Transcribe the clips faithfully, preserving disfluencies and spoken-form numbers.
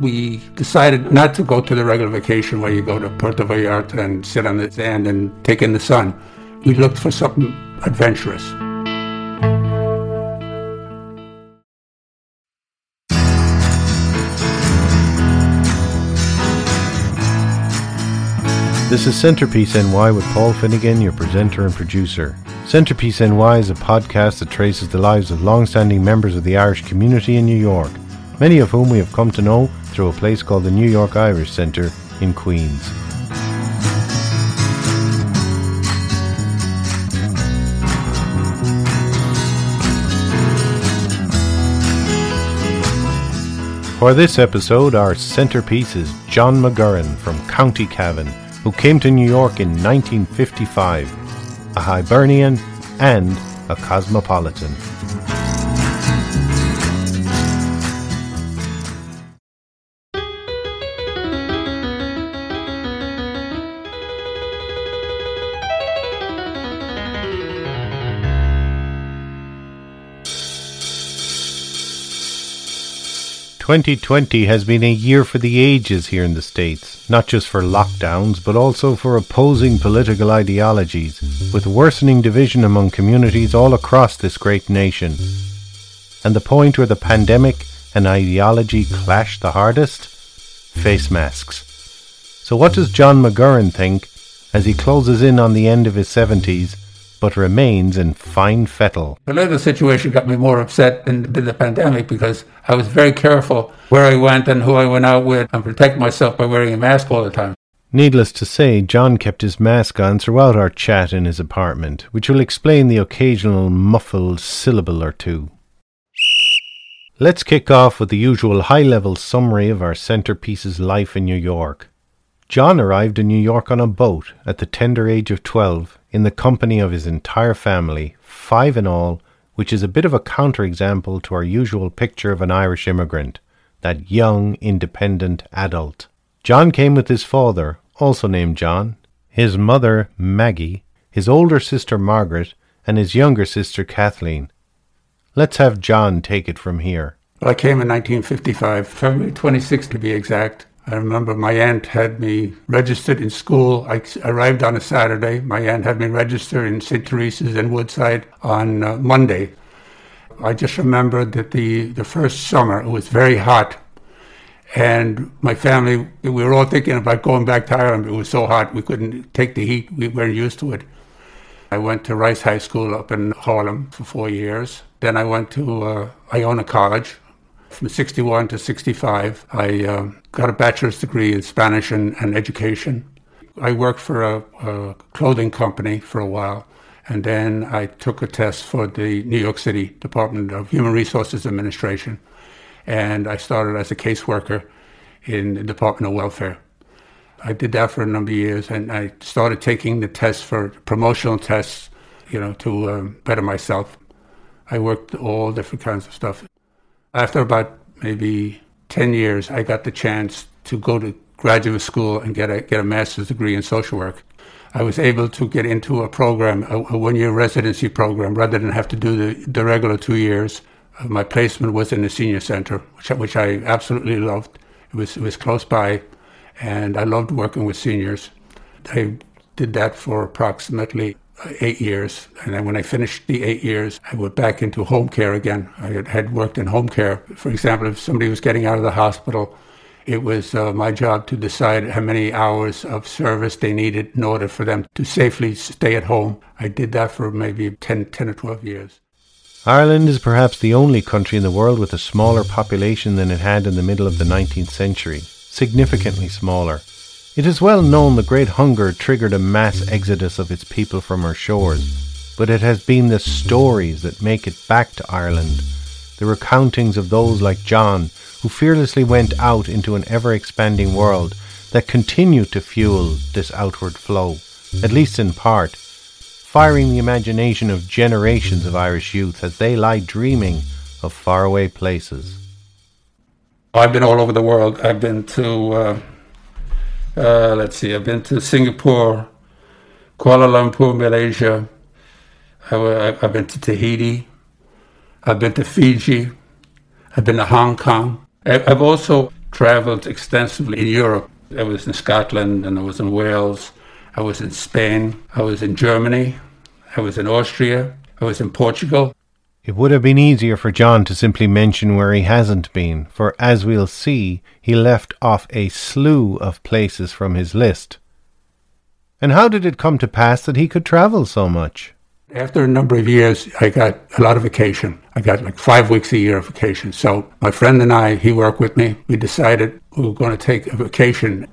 We decided not to go to the regular vacation where you go to Puerto Vallarta and sit on the sand and take in the sun. We looked for something adventurous. This is Centerpiece N Y with Paul Finnegan, your presenter and producer. Centerpiece N Y is a podcast that traces the lives of long-standing members of the Irish community in New York, many of whom we have come to know through a place called the New York Irish Center in Queens. For this episode, our centerpiece is John McGurran from County Cavan, who came to New York in nineteen fifty-five, a Hibernian and a cosmopolitan. twenty twenty has been a year for the ages here in the States, not just for lockdowns, but also for opposing political ideologies, with worsening division among communities all across this great nation. And the point where the pandemic and ideology clash the hardest? Face masks. So what does John McGurran think as he closes in on the end of his seventies, but remains in fine fettle? The later situation got me more upset than the pandemic because I was very careful where I went and who I went out with and protect myself by wearing a mask all the time. Needless to say, John kept his mask on throughout our chat in his apartment, which will explain the occasional muffled syllable or two. Let's kick off with the usual high-level summary of our centerpiece's life in New York. John arrived in New York on a boat at the tender age of twelve, in the company of his entire family, five in all, which is a bit of a counterexample to our usual picture of an Irish immigrant, that young, independent adult. John came with his father, also named John, his mother, Maggie, his older sister, Margaret, and his younger sister, Kathleen. Let's have John take it from here. Well, I came in nineteen fifty-five, February twenty-sixth to be exact. I remember my aunt had me registered in school. I arrived on a Saturday. My aunt had me registered in Saint Teresa's in Woodside on uh, Monday. I just remember that the, the first summer, it was very hot. And my family, we were all thinking about going back to Ireland. It was so hot, we couldn't take the heat. We weren't used to it. I went to Rice High School up in Harlem for four years. Then I went to uh, Iona College. From sixty-one to sixty-five, I uh, got a bachelor's degree in Spanish and, and education. I worked for a, a clothing company for a while, and then I took a test for the New York City Department of Human Resources Administration, and I started as a caseworker in the Department of Welfare. I did that for a number of years, and I started taking the tests for promotional tests, you know, to um, better myself. I worked all different kinds of stuff. After about maybe ten years, I got the chance to go to graduate school and get a get a master's degree in social work. I was able to get into a program, a, a one-year residency program, rather than have to do the, the regular two years. Uh, my placement was in the senior center, which, which I absolutely loved. It was, it was close by, and I loved working with seniors. I did that for approximately eight years, and then when I finished the eight years, I went back into home care again. I had worked in home care. For example, if somebody was getting out of the hospital, it was uh, my job to decide how many hours of service they needed in order for them to safely stay at home. I did that for maybe ten, ten or twelve years. Ireland is perhaps the only country in the world with a smaller population than it had in the middle of the nineteenth century, significantly smaller. It is well known the Great Hunger triggered a mass exodus of its people from our shores, but it has been the stories that make it back to Ireland, the recountings of those like John, who fearlessly went out into an ever-expanding world, that continue to fuel this outward flow, at least in part, firing the imagination of generations of Irish youth as they lie dreaming of faraway places. I've been all over the world. I've been to... Uh Uh, let's see, I've been to Singapore, Kuala Lumpur, Malaysia. I, I've been to Tahiti. I've been to Fiji. I've been to Hong Kong. I, I've also traveled extensively in Europe. I was in Scotland and I was in Wales. I was in Spain. I was in Germany. I was in Austria. I was in Portugal. It would have been easier for John to simply mention where he hasn't been, for as we'll see, he left off a slew of places from his list. And how did it come to pass that he could travel so much? After a number of years, I got a lot of vacation. I got like five weeks a year of vacation. So my friend and I, he worked with me, we decided we were going to take a vacation.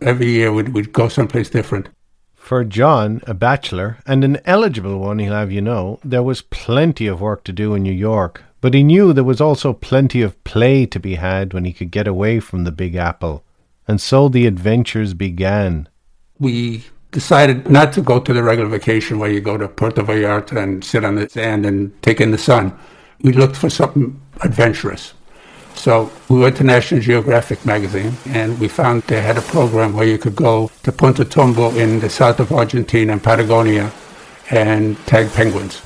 Every year we'd, we'd go someplace different. For John, a bachelor, and an eligible one, he'll have you know, there was plenty of work to do in New York, but he knew there was also plenty of play to be had when he could get away from the Big Apple. And so the adventures began. We decided not to go to the regular vacation where you go to Puerto Vallarta and sit on the sand and take in the sun. We looked for something adventurous. So we went to National Geographic magazine and we found they had a program where you could go to Punta Tombo in the south of Argentina and Patagonia and tag penguins.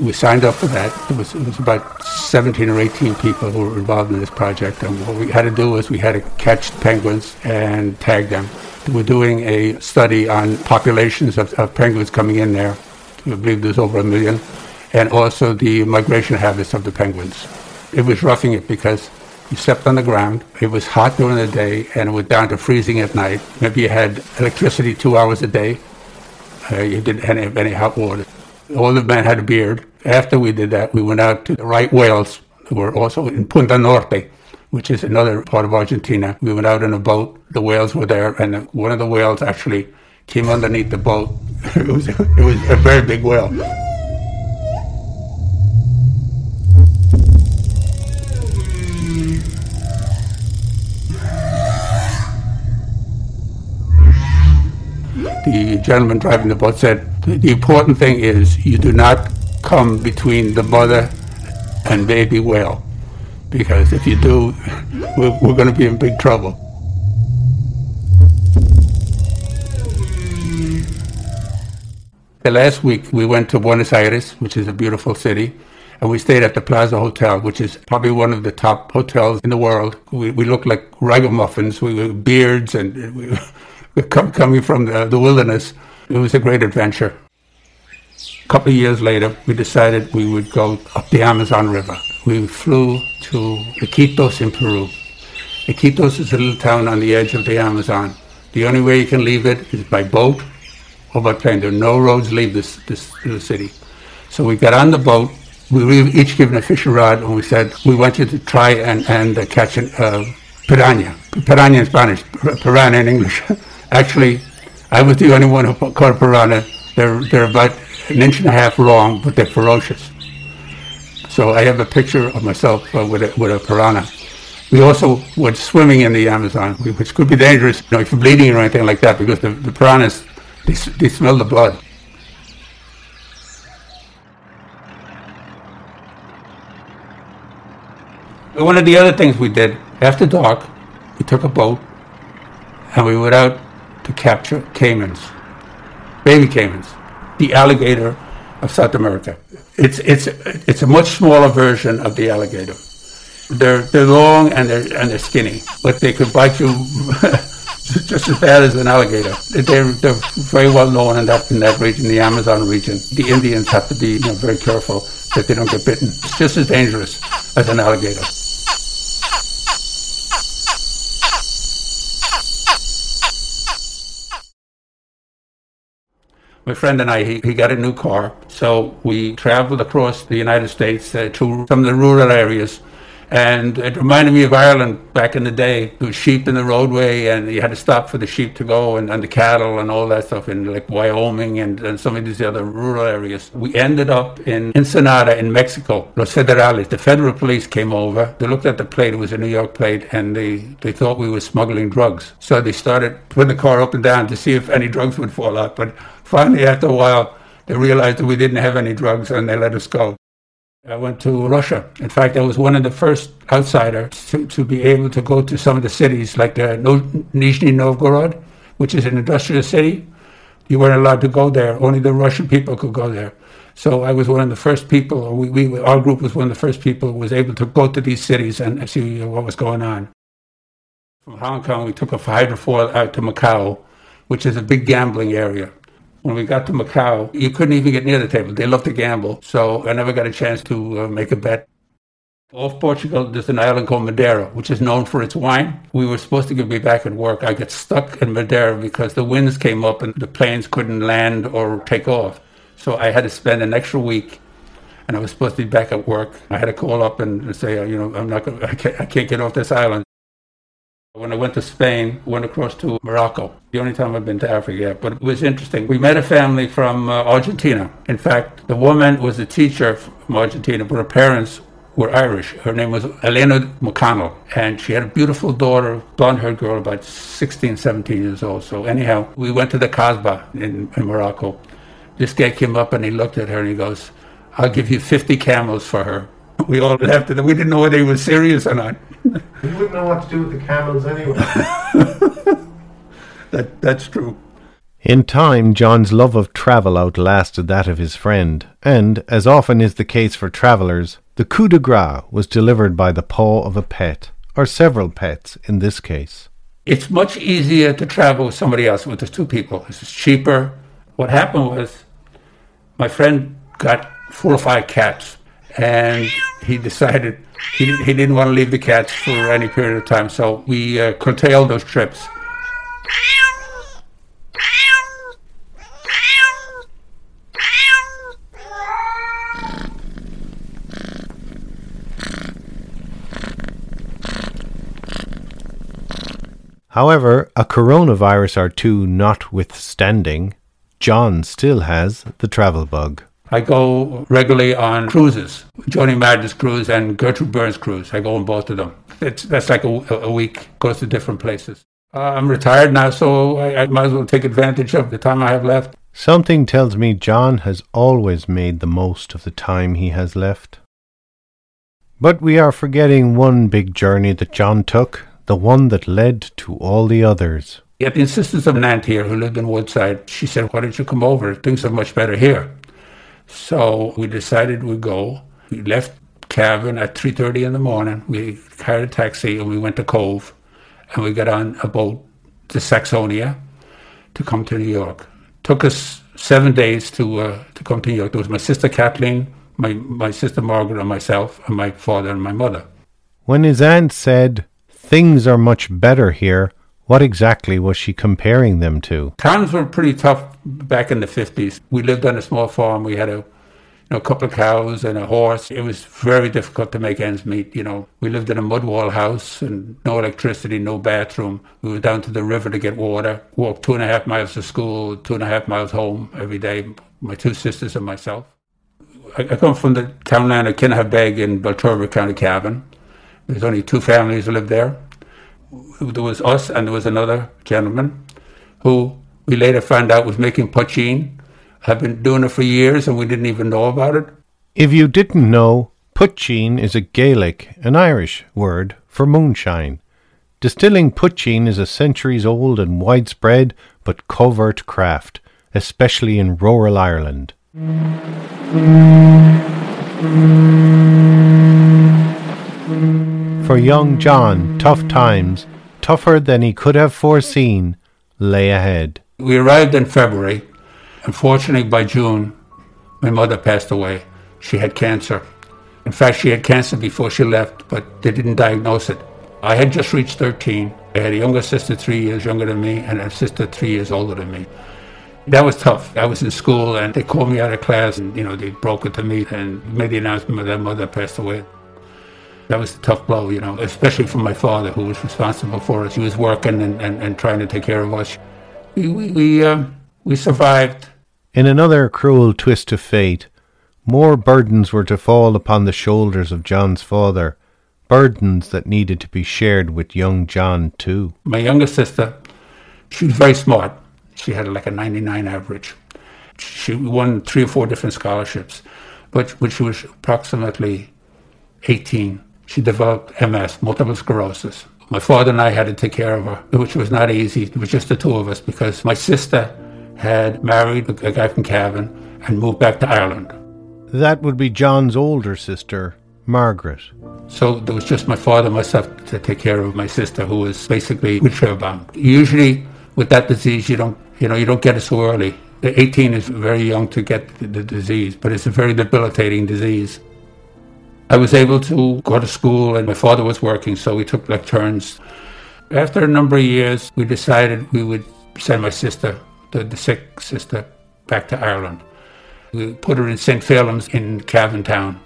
We signed up for that. It was, it was about seventeen or eighteen people who were involved in this project, and what we had to do was we had to catch penguins and tag them. We were doing a study on populations of, of penguins coming in there. I believe there's over a million, and also the migration habits of the penguins. It was roughing it because you slept on the ground, it was hot during the day, and it was down to freezing at night. Maybe you had electricity two hours a day, uh, you didn't have any, any hot water. All the men had a beard. After we did that, we went out to the right whales. We were also in Punta Norte, which is another part of Argentina. We went out in a boat. The whales were there, and one of the whales actually came underneath the boat. It was, it was a very big whale. The gentleman driving the boat said, the important thing is you do not come between the mother and baby whale, because if you do, we're, we're going to be in big trouble. The last week we went to Buenos Aires, which is a beautiful city, and we stayed at the Plaza Hotel, which is probably one of the top hotels in the world. We, we looked like ragamuffins. We were beards and we were coming from the, the wilderness. It was a great adventure. A couple of years later, we decided we would go up the Amazon River. We flew to Iquitos in Peru. Iquitos is a little town on the edge of the Amazon. The only way you can leave it is by boat or by plane. There are no roads leave this, this little city. So we got on the boat. We were each given a fishing rod, and we said, we want you to try and, and uh, catch a uh, piranha. Piranha in Spanish, piranha in English. Actually, I was the only one who caught a piranha. They're, they're about an inch and a half long, but they're ferocious. So I have a picture of myself uh, with, a, with a piranha. We also went swimming in the Amazon, which could be dangerous, you know, if you're bleeding or anything like that, because the, the piranhas, they, they smell the blood. One of the other things we did, after dark, we took a boat and we went out to capture caimans, baby caimans, the alligator of South America. It's it's it's a much smaller version of the alligator. They're they're long and they're and they're skinny, but they could bite you just as bad as an alligator. They're they're very well known in that in that region, the Amazon region. The Indians have to be you know, very careful that they don't get bitten. It's just as dangerous as an alligator. My friend and I, he, he got a new car, so we traveled across the United States uh, to some of the rural areas, and it reminded me of Ireland back in the day. There were sheep in the roadway, and you had to stop for the sheep to go, and, and the cattle and all that stuff in like Wyoming and, and some of these other rural areas. We ended up in Ensenada in Mexico. Los Federales, the federal police came over. They looked at the plate, it was a New York plate, and they, they thought we were smuggling drugs. So they started putting the car up and down to see if any drugs would fall out, but finally, after a while, they realized that we didn't have any drugs and they let us go. I went to Russia. In fact, I was one of the first outsiders to, to be able to go to some of the cities like the Nizhny Novgorod, which is an industrial city. You weren't allowed to go there. Only the Russian people could go there. So I was one of the first people, or we, we our group was one of the first people who was able to go to these cities and see what was going on. From Hong Kong, we took a hydrofoil out to Macau, which is a big gambling area. When we got to Macau, you couldn't even get near the table. They loved to gamble, so I never got a chance to uh, make a bet. Off Portugal, there's an island called Madeira, which is known for its wine. We were supposed to be back at work. I got stuck in Madeira because the winds came up and the planes couldn't land or take off. So I had to spend an extra week, and I was supposed to be back at work. I had to call up and say, you know, I'm not gonna, I can't, I can't get off this island. When I went to Spain, went across to Morocco. The only time I've been to Africa, but it was interesting. We met a family from uh, Argentina. In fact, the woman was a teacher from Argentina, but her parents were Irish. Her name was Elena McConnell, and she had a beautiful daughter, blonde-haired girl, about sixteen, seventeen years old. So anyhow, we went to the Casbah in, in Morocco. This guy came up and he looked at her and he goes, "I'll give you fifty camels for her." We all laughed at them. We didn't know whether he was serious or not. You wouldn't know what to do with the camels anyway. that That's true. In time, John's love of travel outlasted that of his friend, and, as often is the case for travellers, the coup de grace was delivered by the paw of a pet, or several pets in this case. It's much easier to travel with somebody else, with the two people. It's cheaper. What happened was, my friend got four or five cats, and he decided he didn't, he didn't want to leave the cats for any period of time, so we uh, curtailed those trips. However, a coronavirus or two notwithstanding, John still has the travel bug. I go regularly on cruises, Johnny Madden's cruise and Gertrude Burns' cruise. I go on both of them. It's, that's like a, a week, goes to different places. Uh, I'm retired now, so I, I might as well take advantage of the time I have left. Something tells me John has always made the most of the time he has left. But we are forgetting one big journey that John took, the one that led to all the others. At the insistence of an aunt here who lived in Woodside, she said, "Why don't you come over? Things are much better here." So we decided we'd go. We left Cavan at three thirty in the morning. We hired a taxi and we went to Cove. And we got on a boat to Saxonia to come to New York. Took us seven days to uh, to come to New York. There was my sister Kathleen, my, my sister Margaret and myself, and my father and my mother. When his aunt said, "Things are much better here," what exactly was she comparing them to? Times were pretty tough back in the fifties. We lived on a small farm. We had a, you know, a couple of cows and a horse. It was very difficult to make ends meet, you know. We lived in a mud wall house and no electricity, no bathroom. We were down to the river to get water. Walked two and a half miles to school, two and a half miles home every day, my two sisters and myself. I, I come from the townland of Kinhabeg in Belturbet, County Cavan. There's only two families who lived there. There was us and there was another gentleman who we later found out was making poutine. I've been doing it for years and we didn't even know about it. If you didn't know, poutine is a Gaelic, an Irish word for moonshine. Distilling poutine is a centuries-old and widespread but covert craft, especially in rural Ireland. For young John, tough times, tougher than he could have foreseen, lay ahead. We arrived in February. Unfortunately, by June, my mother passed away. She had cancer. In fact, she had cancer before she left, but they didn't diagnose it. I had just reached thirteen. I had a younger sister three years younger than me and a sister three years older than me. That was tough. I was in school and they called me out of class and, you know, they broke it to me and made the announcement that mother passed away. That was a tough blow, you know, especially for my father, who was responsible for us. He was working and, and, and trying to take care of us. We we we, uh, we survived. In another cruel twist of fate, more burdens were to fall upon the shoulders of John's father, burdens that needed to be shared with young John too. My younger sister, she was very smart. She had like a ninety-nine average. She won three or four different scholarships, but when she was approximately eighteen, she developed M S, multiple sclerosis. My father and I had to take care of her, which was not easy. It was just the two of us because my sister had married a guy from Cavan and moved back to Ireland. That would be John's older sister, Margaret. So there was just my father and myself to take care of my sister, who was basically wheelchair-bound. Usually with that disease, you don't, you know, you don't get it so early. eighteen is very young to get the, the disease, but it's a very debilitating disease. I was able to go to school and my father was working, so we took like turns. After a number of years, we decided we would send my sister, the, the sick sister, back to Ireland. We put her in Saint Phelim's in Cavan Town.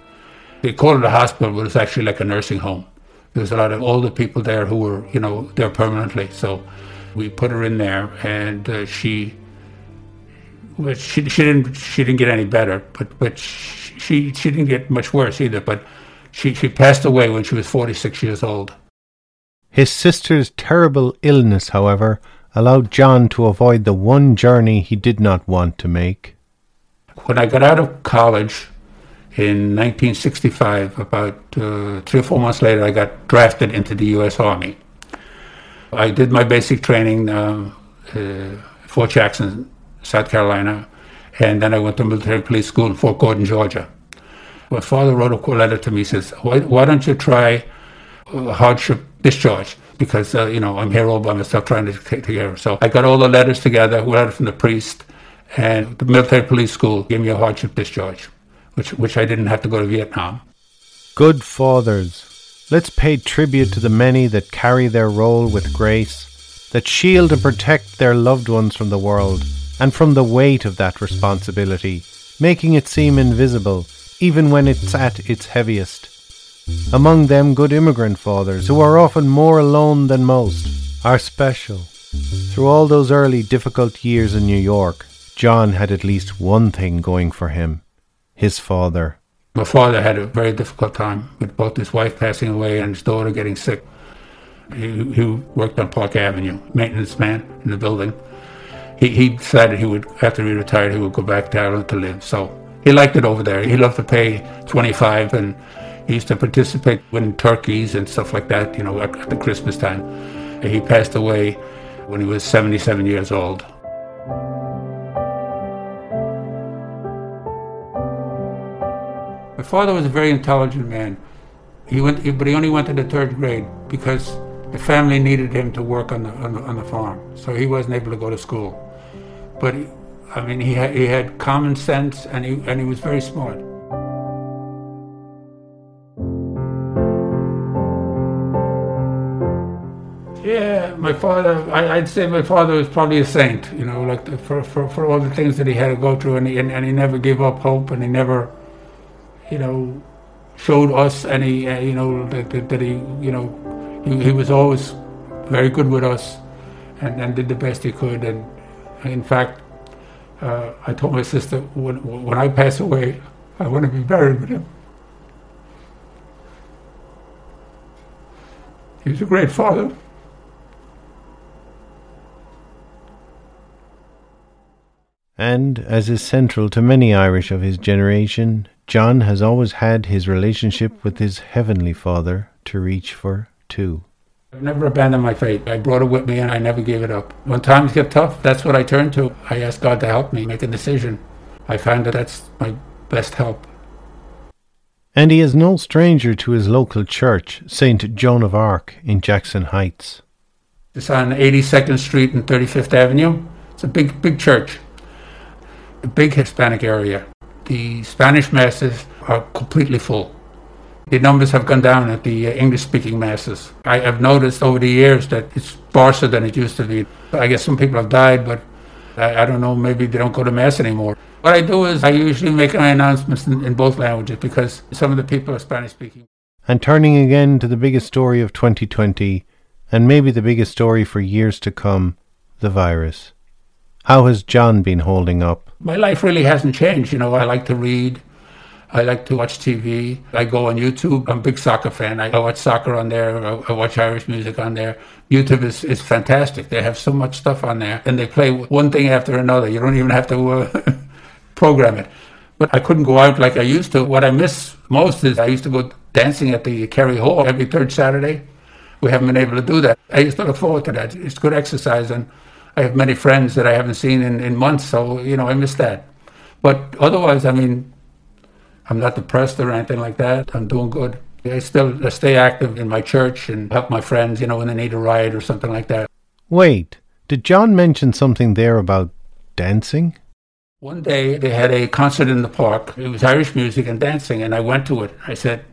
They called it a hospital, but it was actually like a nursing home. There was a lot of older people there who were, you know, there permanently. So we put her in there, and uh, she, well, she she didn't she didn't get any better, but but. She, She she didn't get much worse either, but she, she passed away when she was forty-six years old. His sister's terrible illness, however, allowed John to avoid the one journey he did not want to make. When I got out of college in nineteen sixty-five, about uh, three or four months later, I got drafted into the U S Army. I did my basic training uh, uh, Fort Jackson, South Carolina, and then I went to military police school in Fort Gordon, Georgia. My father wrote a letter to me. He says, why, why don't you try uh, hardship discharge? Because, uh, you know, I'm here all by myself trying to take care of it. So I got all the letters together, a letter from the priest, and the military police school gave me a hardship discharge, which, which I didn't have to go to Vietnam. Good fathers, let's pay tribute to the many that carry their role with grace, that shield and protect their loved ones from the world, and from the weight of that responsibility, making it seem invisible, even when it's at its heaviest. Among them, good immigrant fathers, who are often more alone than most, are special. Through all those early difficult years in New York, John had at least one thing going for him, his father. My father had a very difficult time, with both his wife passing away and his daughter getting sick. He, he worked on Park Avenue, maintenance man in the building. He, he decided he would, after he retired, he would go back to Ireland to live. So he liked it over there. He loved to pay twenty-five, and he used to participate in turkeys and stuff like that, you know, at, at the Christmas time. And he passed away when he was seventy-seven years old. My father was a very intelligent man. He went, but he only went to the third grade because the family needed him to work on the, on the on the farm, so he wasn't able to go to school. But he, I mean, he had, he had common sense, and he and he was very smart. Yeah, my father. I, I'd say my father was probably a saint. You know, like the, for, for for all the things that he had to go through, and he and, and he never gave up hope, and he never, you know, showed us any, uh, you know, that, that, that he, you know. He, he was always very good with us, and, and did the best he could. And in fact, uh, I told my sister, when, when I pass away, I want to be buried with him. He was a great father. And, as is central to many Irish of his generation, John has always had his relationship with his Heavenly Father to reach for. I've never abandoned my faith. I brought it with me and I never gave it up. When times get tough, that's what I turn to. I ask God to help me make a decision. I find that that's my best help. And he is no stranger to his local church, Saint Joan of Arc in Jackson Heights. It's on eighty-second Street and thirty-fifth Avenue. It's a big, big church. A big Hispanic area. The Spanish masses are completely full. The numbers have gone down at the uh, English-speaking masses. I have noticed over the years that it's sparser than it used to be. I guess some people have died, but I, I don't know, maybe they don't go to mass anymore. What I do is I usually make my announcements in, in both languages because some of the people are Spanish-speaking. And turning again to the biggest story of twenty twenty, and maybe the biggest story for years to come, the virus. How has John been holding up? My life really hasn't changed. You know, I like to read. I like to watch T V. I go on YouTube. I'm a big soccer fan. I watch soccer on there. I watch Irish music on there. YouTube is, is fantastic. They have so much stuff on there. And they play one thing after another. You don't even have to uh, program it. But I couldn't go out like I used to. What I miss most is I used to go dancing at the Kerry Hall every third Saturday. we haven't been able to do that. I used to look forward to that. It's good exercise, and I have many friends that I haven't seen in, in months, so, you know, I miss that. But otherwise, I mean, I'm not depressed or anything like that. I'm doing good. I still I stay active in my church and help my friends, you know, when they need a ride or something like that. Wait, did John mention something there about dancing? One day they had a concert in the park. It was Irish music and dancing, and I went to it. I said,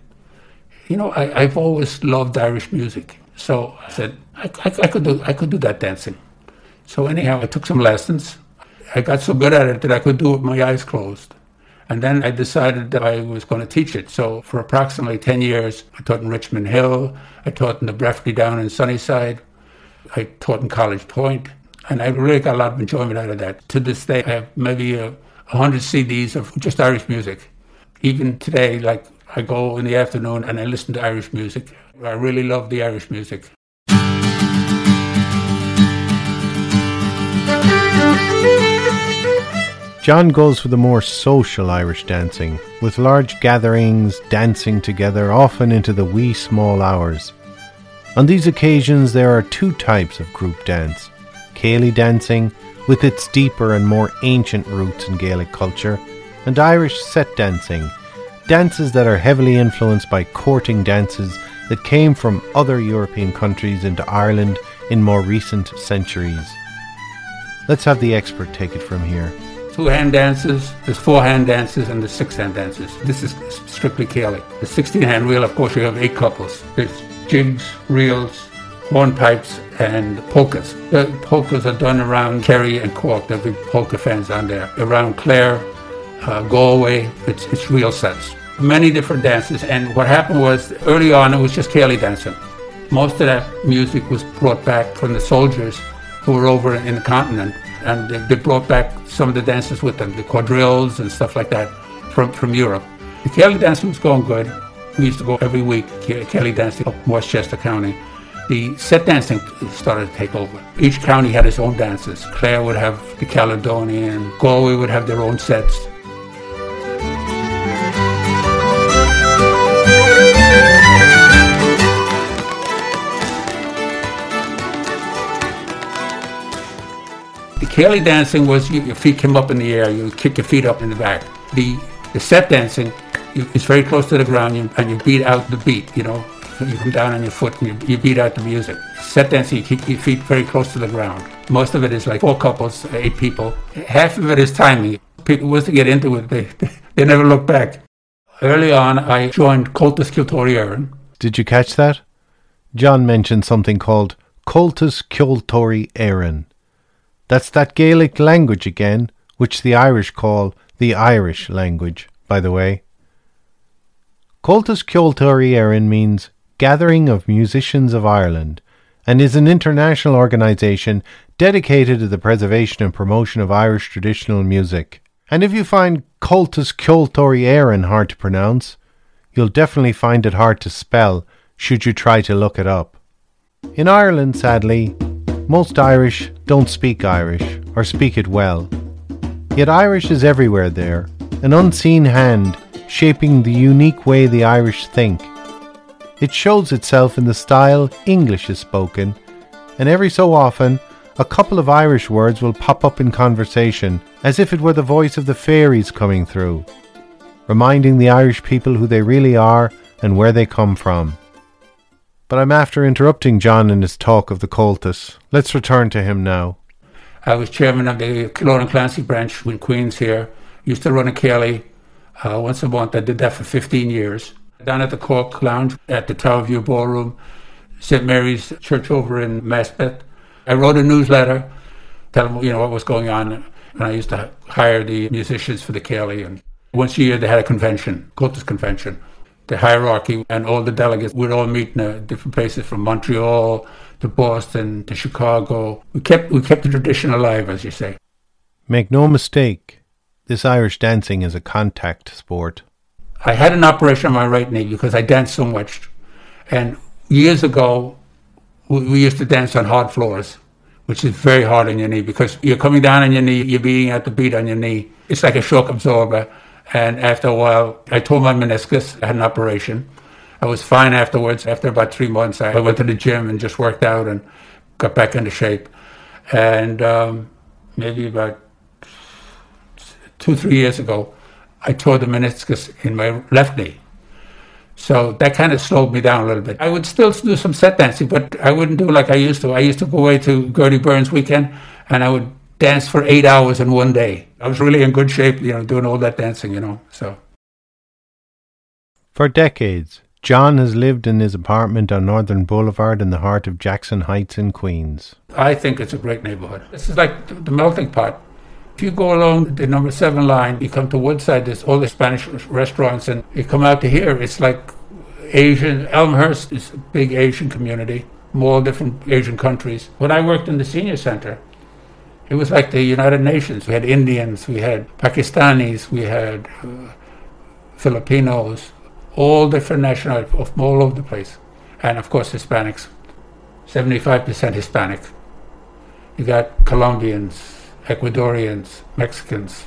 you know, I, I've always loved Irish music. So I said, I, I, I could do I could do that dancing. So anyhow, I took some lessons. I got so good at it that I could do it with my eyes closed. And then I decided that I was going to teach it. So for approximately ten years, I taught in Richmond Hill. I taught in the Breffni down in Sunnyside. I taught in College Point. And I really got a lot of enjoyment out of that. To this day, I have maybe uh, one hundred C Ds of just Irish music. Even today, like, I go in the afternoon and I listen to Irish music. I really love the Irish music. John goes for the more social Irish dancing, with large gatherings, dancing together, often into the wee small hours. On these occasions, there are two types of group dance. Céilí dancing, with its deeper and more ancient roots in Gaelic culture, and Irish set dancing, dances that are heavily influenced by courting dances that came from other European countries into Ireland in more recent centuries. Let's have the expert take it from here. Two hand dances, there's four hand dances, and there's six hand dances. This is strictly Céilí. The sixteen hand reel, of course, you have eight couples. There's jigs, reels, hornpipes, and polkas. The polkas are done around Kerry and Cork. There are big polka fans on there. Around Clare, uh, Galway, it's, it's reel sets. Many different dances, and what happened was, early on, it was just Céilí dancing. Most of that music was brought back from the soldiers who were over in the continent, and they brought back some of the dances with them, the quadrilles and stuff like that from, from Europe. The Céilí dancing was going good. We used to go every week, Céilí dancing up in Westchester County. The set dancing started to take over. Each county had its own dances. Clare would have the Caledonian, Galway would have their own sets. The Céilí dancing was you, your feet came up in the air, you kick your feet up in the back. The, the set dancing you, it's very close to the ground you, and you beat out the beat, you know. You come down on your foot and you, you beat out the music. Set dancing, you keep your feet very close to the ground. Most of it is like four couples, eight people. Half of it is timing. People once they get into it, they they never look back. Early on, I joined Comhaltas Ceoltóirí Éireann. Did you catch that? John mentioned something called Comhaltas Ceoltóirí Éireann. That's that Gaelic language again, which the Irish call the Irish language, by the way. Comhaltas Ceoltóirí Éireann means Gathering of Musicians of Ireland, and is an international organisation dedicated to the preservation and promotion of Irish traditional music. And if you find Comhaltas Ceoltóirí Éireann hard to pronounce, you'll definitely find it hard to spell should you try to look it up. In Ireland, sadly, most Irish don't speak Irish, or speak it well. Yet Irish is everywhere there, an unseen hand shaping the unique way the Irish think. It shows itself in the style English is spoken, and every so often, a couple of Irish words will pop up in conversation, as if it were the voice of the fairies coming through, reminding the Irish people who they really are and where they come from. But I'm after interrupting John in his talk of the Comhaltas. Let's return to him now. I was chairman of the Killoran Clancy branch in Queens here. Used to run a Céilí uh, once a month. I did that for fifteen years. Down at the Cork Lounge at the Tower View Ballroom, Saint Mary's Church over in Maspeth. I wrote a newsletter, telling them, you know, what was going on, and I used to hire the musicians for the Céilí. And once a year they had a convention, Comhaltas convention. The hierarchy and all the delegates would all meet in uh, different places, from Montreal to Boston to Chicago. We kept we kept the tradition alive, as you say. Make no mistake, this Irish dancing is a contact sport. I had an operation on my right knee because I danced so much. And years ago, we used to dance on hard floors, which is very hard on your knee because you're coming down on your knee, you're beating out the beat on your knee. It's like a shock absorber. And after a while, I tore my meniscus, I had an operation. I was fine afterwards. After about three months, I went to the gym and just worked out and got back into shape. And um, maybe about two, three years ago, I tore the meniscus in my left knee. So that kind of slowed me down a little bit. I would still do some set dancing, but I wouldn't do like I used to. I used to go away to Gertie Burns' weekend, and I would dance for eight hours in one day. I was really in good shape, you know, doing all that dancing, you know, so. For decades, John has lived in his apartment on Northern Boulevard in the heart of Jackson Heights in Queens. I think it's a great neighborhood. This is like the melting pot. If you go along the number seven line, you come to Woodside, there's all the Spanish restaurants, and you come out to here, it's like Asian. Elmhurst is a big Asian community, more different Asian countries. When I worked in the senior center, it was like the United Nations. We had Indians, we had Pakistanis, we had uh, Filipinos, all different nationalities from all over the place. And of course, Hispanics, seventy-five percent Hispanic. You got Colombians, Ecuadorians, Mexicans.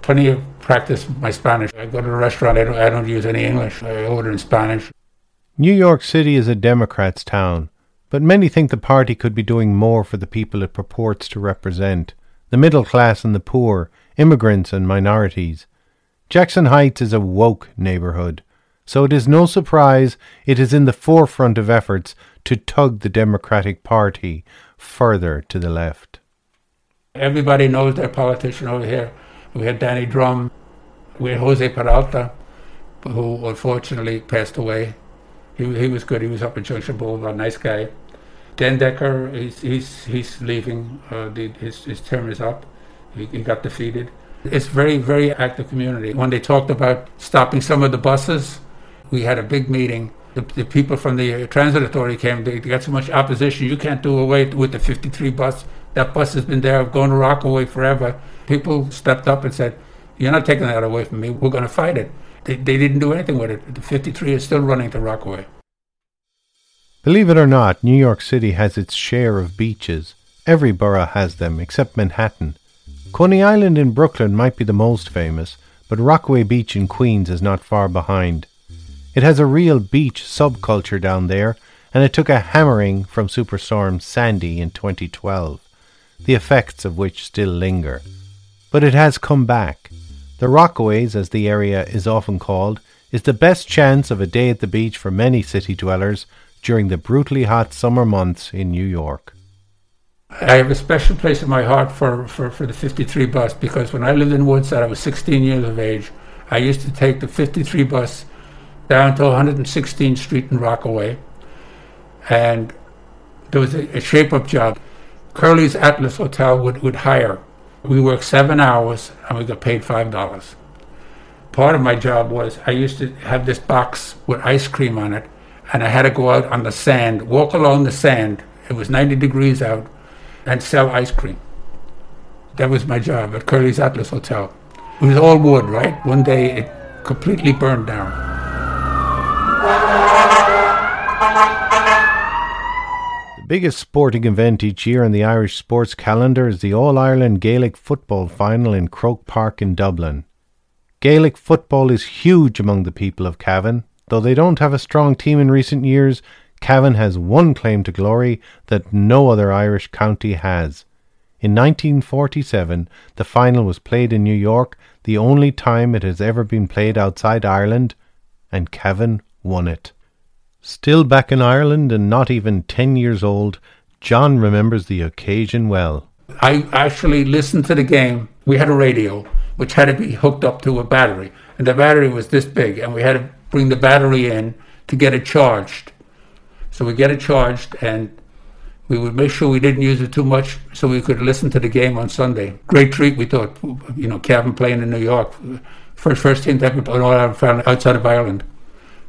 Plenty of practice my Spanish. I go to the restaurant, I don't, I don't use any English. I order in Spanish. New York City is a Democrat's town, but many think the party could be doing more for the people it purports to represent, the middle class and the poor, immigrants and minorities. Jackson Heights is a woke neighborhood, so it is no surprise it is in the forefront of efforts to tug the Democratic Party further to the left. Everybody knows their politician over here. We had Danny Drum, we had Jose Peralta, who unfortunately passed away. He he was good. He was up in Junction Boulevard, nice guy. Dan Decker, he's he's he's leaving. Uh, the, his his term is up. He, he got defeated. It's very very active community. When they talked about stopping some of the buses, we had a big meeting. The, the people from the transit authority came. They got so much opposition. You can't do away with the fifty-three bus. That bus has been there, going to Rockaway forever. People stepped up and said, you're not taking that away from me. We're going to fight it. They, they didn't do anything with it. The fifty-three is still running to Rockaway. Believe it or not, New York City has its share of beaches. Every borough has them, except Manhattan. Coney Island in Brooklyn might be the most famous, but Rockaway Beach in Queens is not far behind. It has a real beach subculture down there, and it took a hammering from Superstorm Sandy in twenty twelve. The effects of which still linger. But it has come back. The Rockaways, as the area is often called, is the best chance of a day at the beach for many city dwellers during the brutally hot summer months in New York. I have a special place in my heart for, for, for the fifty-three bus, because when I lived in Woodside, I was sixteen years of age. I used to take the fifty-three bus down to one hundred sixteenth Street in Rockaway, and there was a, a shape-up job. Curly's Atlas Hotel would, would hire. We worked seven hours and we got paid five dollars. Part of my job was I used to have this box with ice cream on it, and I had to go out on the sand, walk along the sand. It was ninety degrees out, and sell ice cream. That was my job at Curly's Atlas Hotel. It was all wood, right? One day it completely burned down. The biggest sporting event each year in the Irish sports calendar is the All-Ireland Gaelic football final in Croke Park in Dublin. Gaelic football is huge among the people of Cavan. Though they don't have a strong team in recent years, Cavan has one claim to glory that no other Irish county has. In nineteen forty-seven, the final was played in New York, the only time it has ever been played outside Ireland, and Cavan won it. Still back in Ireland and not even ten years old, John remembers the occasion well. I actually listened to the game. We had a radio, which had to be hooked up to a battery. And the battery was this big, and we had to bring the battery in to get it charged. So we get it charged, and we would make sure we didn't use it too much so we could listen to the game on Sunday. Great treat, we thought. You know, Cavan playing in New York. First, first team that we outside of Ireland.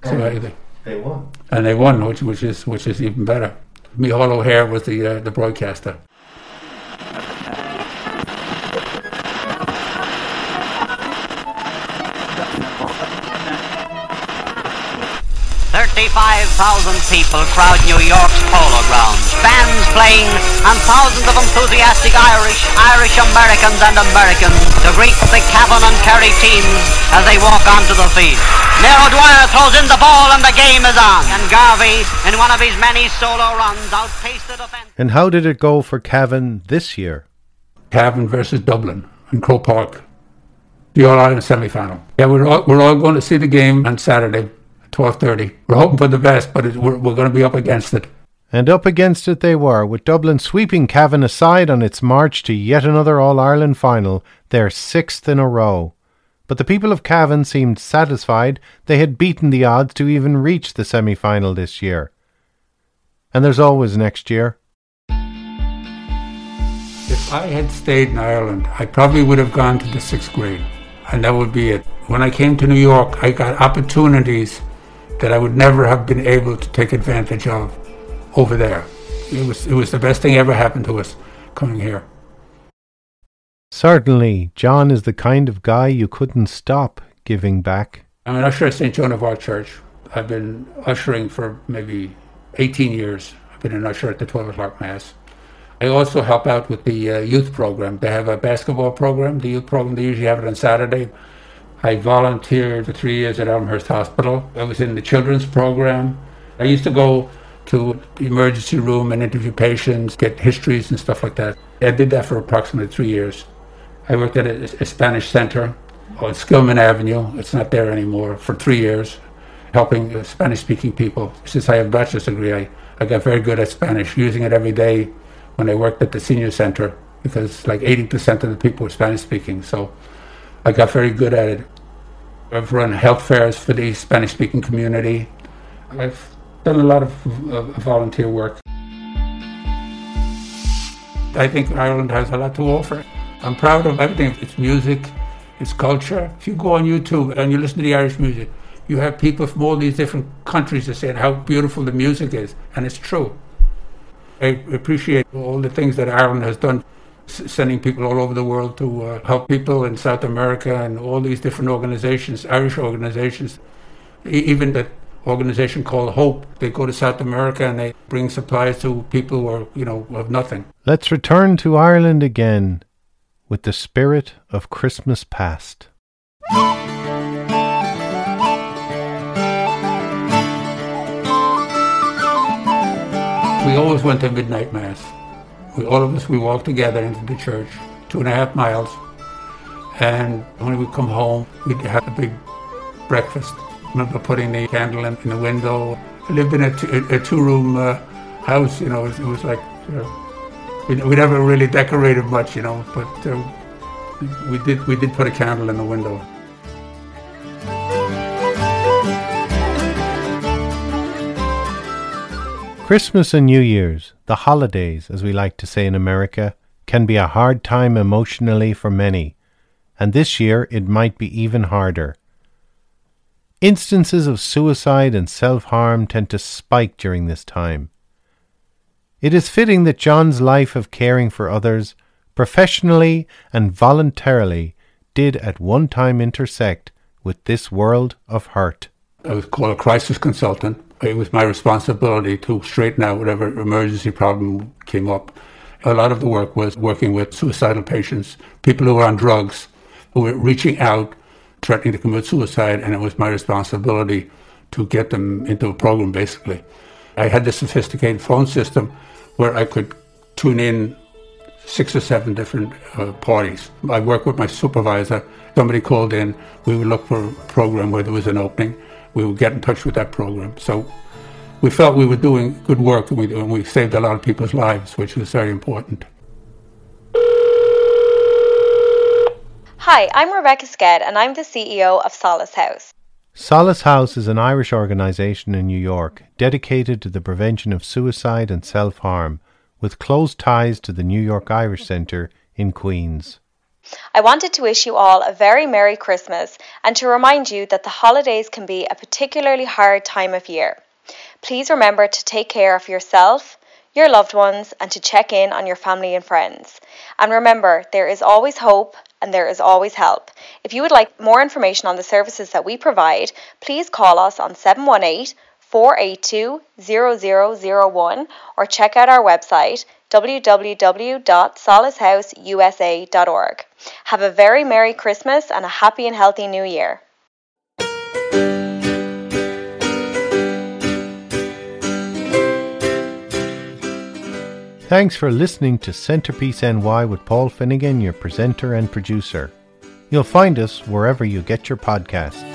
So I, They won. And they won, which, which is which is even better. Micheál O'Hare was the uh, the broadcaster. thirty-five five thousand people crowd New York's Polo Grounds, bands playing, and thousands of enthusiastic Irish, Irish Americans and Americans to greet the Cavan and Kerry teams as they walk onto the field. Neil O'Dwyer throws in the ball and the game is on, and Garvey, in one of his many solo runs, outpaced the defence. And how did it go for Cavan this year? Cavan versus Dublin in Croke Park, the All-Ireland semi-final. Yeah, we're all, we're all going to see the game on Saturday. twelve thirty. We're hoping for the best, but it, we're, we're going to be up against it. And up against it they were, with Dublin sweeping Cavan aside on its march to yet another All-Ireland final, their sixth in a row. But the people of Cavan seemed satisfied they had beaten the odds to even reach the semi-final this year. And there's always next year. If I had stayed in Ireland, I probably would have gone to the sixth grade, and that would be it. When I came to New York, I got opportunities that I would never have been able to take advantage of over there. It was it was the best thing ever happened to us coming here. Certainly, John is the kind of guy you couldn't stop giving back. I'm an usher at Saint Joan of Arc Church. I've been ushering for maybe eighteen years. I've been an usher at the twelve o'clock Mass. I also help out with the uh, youth program. They have a basketball program, the youth program. They usually have it on Saturday. I volunteered for three years at Elmhurst Hospital. I was in the children's program. I used to go to the emergency room and interview patients, get histories and stuff like that. I did that for approximately three years. I worked at a, a Spanish center on Skillman Avenue. It's not there anymore, for three years, helping Spanish-speaking people. Since I have a bachelor's degree, I, I got very good at Spanish, using it every day when I worked at the senior center, because like eighty percent of the people were Spanish-speaking. So I got very good at it. I've run health fairs for the Spanish-speaking community. I've done a lot of uh, volunteer work. I think Ireland has a lot to offer. I'm proud of everything. It's music, it's culture. If you go on YouTube and you listen to the Irish music, you have people from all these different countries that say how beautiful the music is, and it's true. I appreciate all the things that Ireland has done, sending people all over the world to uh, help people in South America and all these different organizations, Irish organizations. E- even that organization called HOPE, they go to South America and they bring supplies to people who are, you know, have nothing. Let's return to Ireland again with the spirit of Christmas past. We always went to midnight mass. We, all of us, we walked together into the church, two and a half miles. And when we come home, we'd have a big breakfast. I remember putting the candle in, in the window. I lived in a, t- a two-room uh, house, you know, it was, it was like, you know, we, we never really decorated much, you know, but uh, we did we did put a candle in the window. Christmas and New Year's, the holidays as we like to say in America, can be a hard time emotionally for many, and this year it might be even harder. Instances of suicide and self-harm tend to spike during this time. It is fitting that John's life of caring for others, professionally and voluntarily, did at one time intersect with this world of hurt. I was called a crisis consultant. It was my responsibility to straighten out whatever emergency problem came up. A lot of the work was working with suicidal patients, people who were on drugs, who were reaching out, threatening to commit suicide, and it was my responsibility to get them into a program, basically. I had this sophisticated phone system where I could tune in six or seven different uh, parties. I worked with my supervisor. Somebody called in. We would look for a program where there was an opening. We would get in touch with that program. So we felt we were doing good work, and we, and we saved a lot of people's lives, which was very important. Hi, I'm Rebecca Sked, and I'm the C E O of Solace House. Solace House is an Irish organisation in New York dedicated to the prevention of suicide and self-harm, with close ties to the New York Irish Center in Queens. I wanted to wish you all a very Merry Christmas and to remind you that the holidays can be a particularly hard time of year. Please remember to take care of yourself, your loved ones, and to check in on your family and friends. And remember, there is always hope and there is always help. If you would like more information on the services that we provide, please call us on four eight two, zero zero zero one or check out our website w w w dot solace house u s a dot org. Have a very Merry Christmas and a happy and healthy New Year. Thanks for listening to Centerpiece N Y with Paul Finnegan, your presenter and producer. You'll find us wherever you get your podcasts.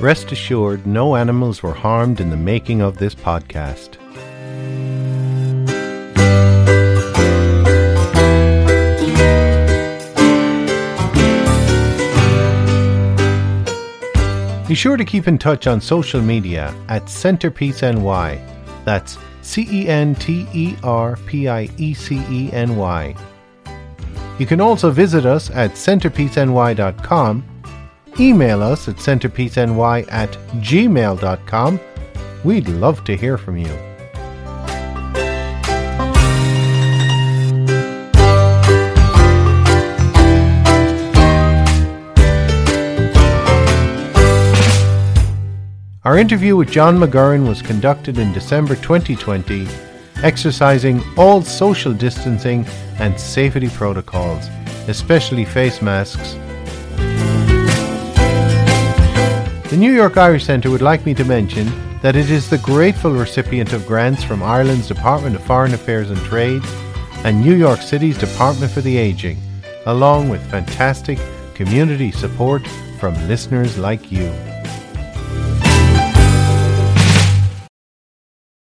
Rest assured, no animals were harmed in the making of this podcast. Be sure to keep in touch on social media at Centerpiece N Y. That's C E N T E R P I E C E N Y. You can also visit us at centerpiece n y dot com, email us at centerpiece n y at gmail dot com. We'd love to hear from you. Our interview with John McGurran was conducted in December twenty twenty, exercising all social distancing and safety protocols, especially face masks. The New York Irish Center would like me to mention that it is the grateful recipient of grants from Ireland's Department of Foreign Affairs and Trade and New York City's Department for the Aging, along with fantastic community support from listeners like you.